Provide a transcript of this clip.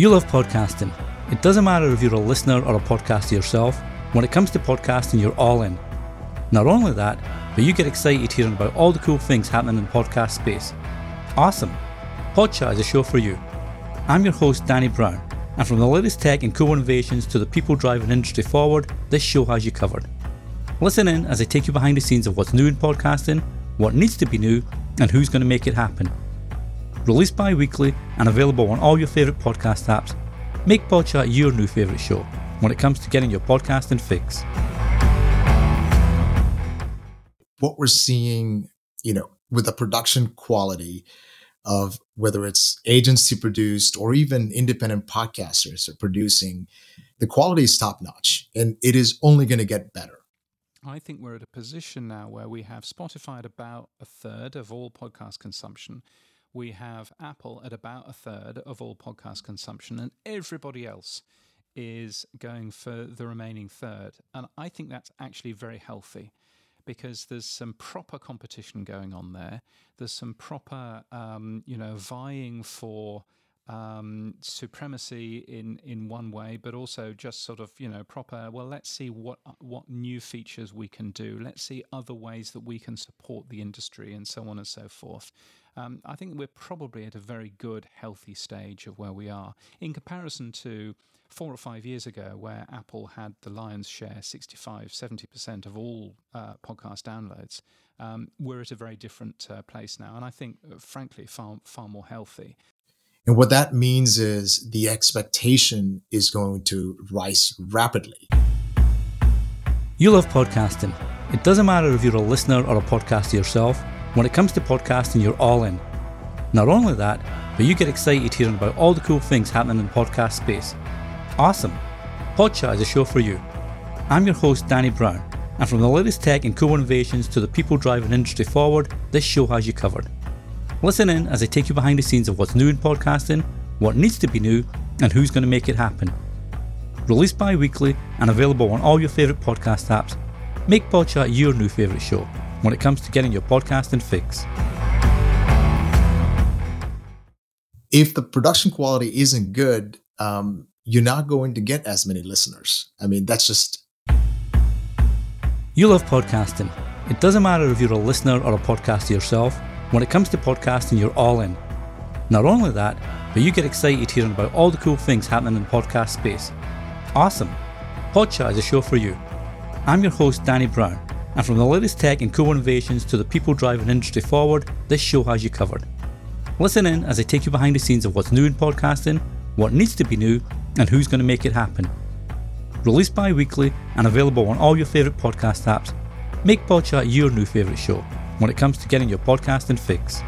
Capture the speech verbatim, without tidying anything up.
You love podcasting. It doesn't matter if you're a listener or a podcaster yourself. When it comes to podcasting, you're all in. Not only that, but you get excited hearing about all the cool things happening in the podcast space. Awesome. PodChat is a show for you. I'm your host, Danny Brown, and from the latest tech and cool innovations to the people driving industry forward, this show has you covered. Listen in as I take you behind the scenes of what's new in podcasting, what needs to be new, and who's going to make it happen. Released bi-weekly and available on all your favourite podcast apps, make PodChat your new favourite show when it comes to getting your podcasting fix. What we're seeing, you know, with the production quality of whether it's agency produced or even independent podcasters are producing, the quality is top-notch and it is only going to get better. I think we're at a position now where we have Spotify at about a third of all podcast consumption. We have Apple at about a third of all podcast consumption, and everybody else is going for the remaining third. And I think that's actually very healthy because there's some proper competition going on there. There's some proper, um, you know, vying for um, supremacy in, in one way, but also just sort of, you know, proper, well, let's see what, what new features we can do. Let's see other ways that we can support the industry and so on and so forth. Um, I think we're probably at a very good, healthy stage of where we are in comparison to four or five years ago, where Apple had the lion's share, sixty-five, seventy percent of all uh, podcast downloads. Um, we're at a very different uh, place now. And I think, uh, frankly, far, far more healthy. And what that means is the expectation is going to rise rapidly. You love podcasting. It doesn't matter if you're a listener or a podcaster yourself. When it comes to podcasting, you're all in. Not only that, but you get excited hearing about all the cool things happening in the podcast space. Awesome. PodChat is a show for you. I'm your host, Danny Brown, and from the latest tech and cool innovations to the people driving industry forward, this show has you covered. Listen in as I take you behind the scenes of what's new in podcasting, what needs to be new, and who's going to make it happen. Released bi-weekly and available on all your favourite podcast apps, make PodChat your new favourite show when it comes to getting your podcasting fix. If the production quality isn't good, um, you're not going to get as many listeners. I mean, that's just... You love podcasting. It doesn't matter if you're a listener or a podcaster yourself. When it comes to podcasting, you're all in. Not only that, but you get excited hearing about all the cool things happening in the podcast space. Awesome. PodChat is a show for you. I'm your host, Danny Brown, and from the latest tech and cool innovations to the people driving industry forward, this show has you covered. Listen in as I take you behind the scenes of what's new in podcasting, what needs to be new, and who's going to make it happen. Released bi-weekly and available on all your favourite podcast apps, make PodChat your new favourite show when it comes to getting your podcasting fix.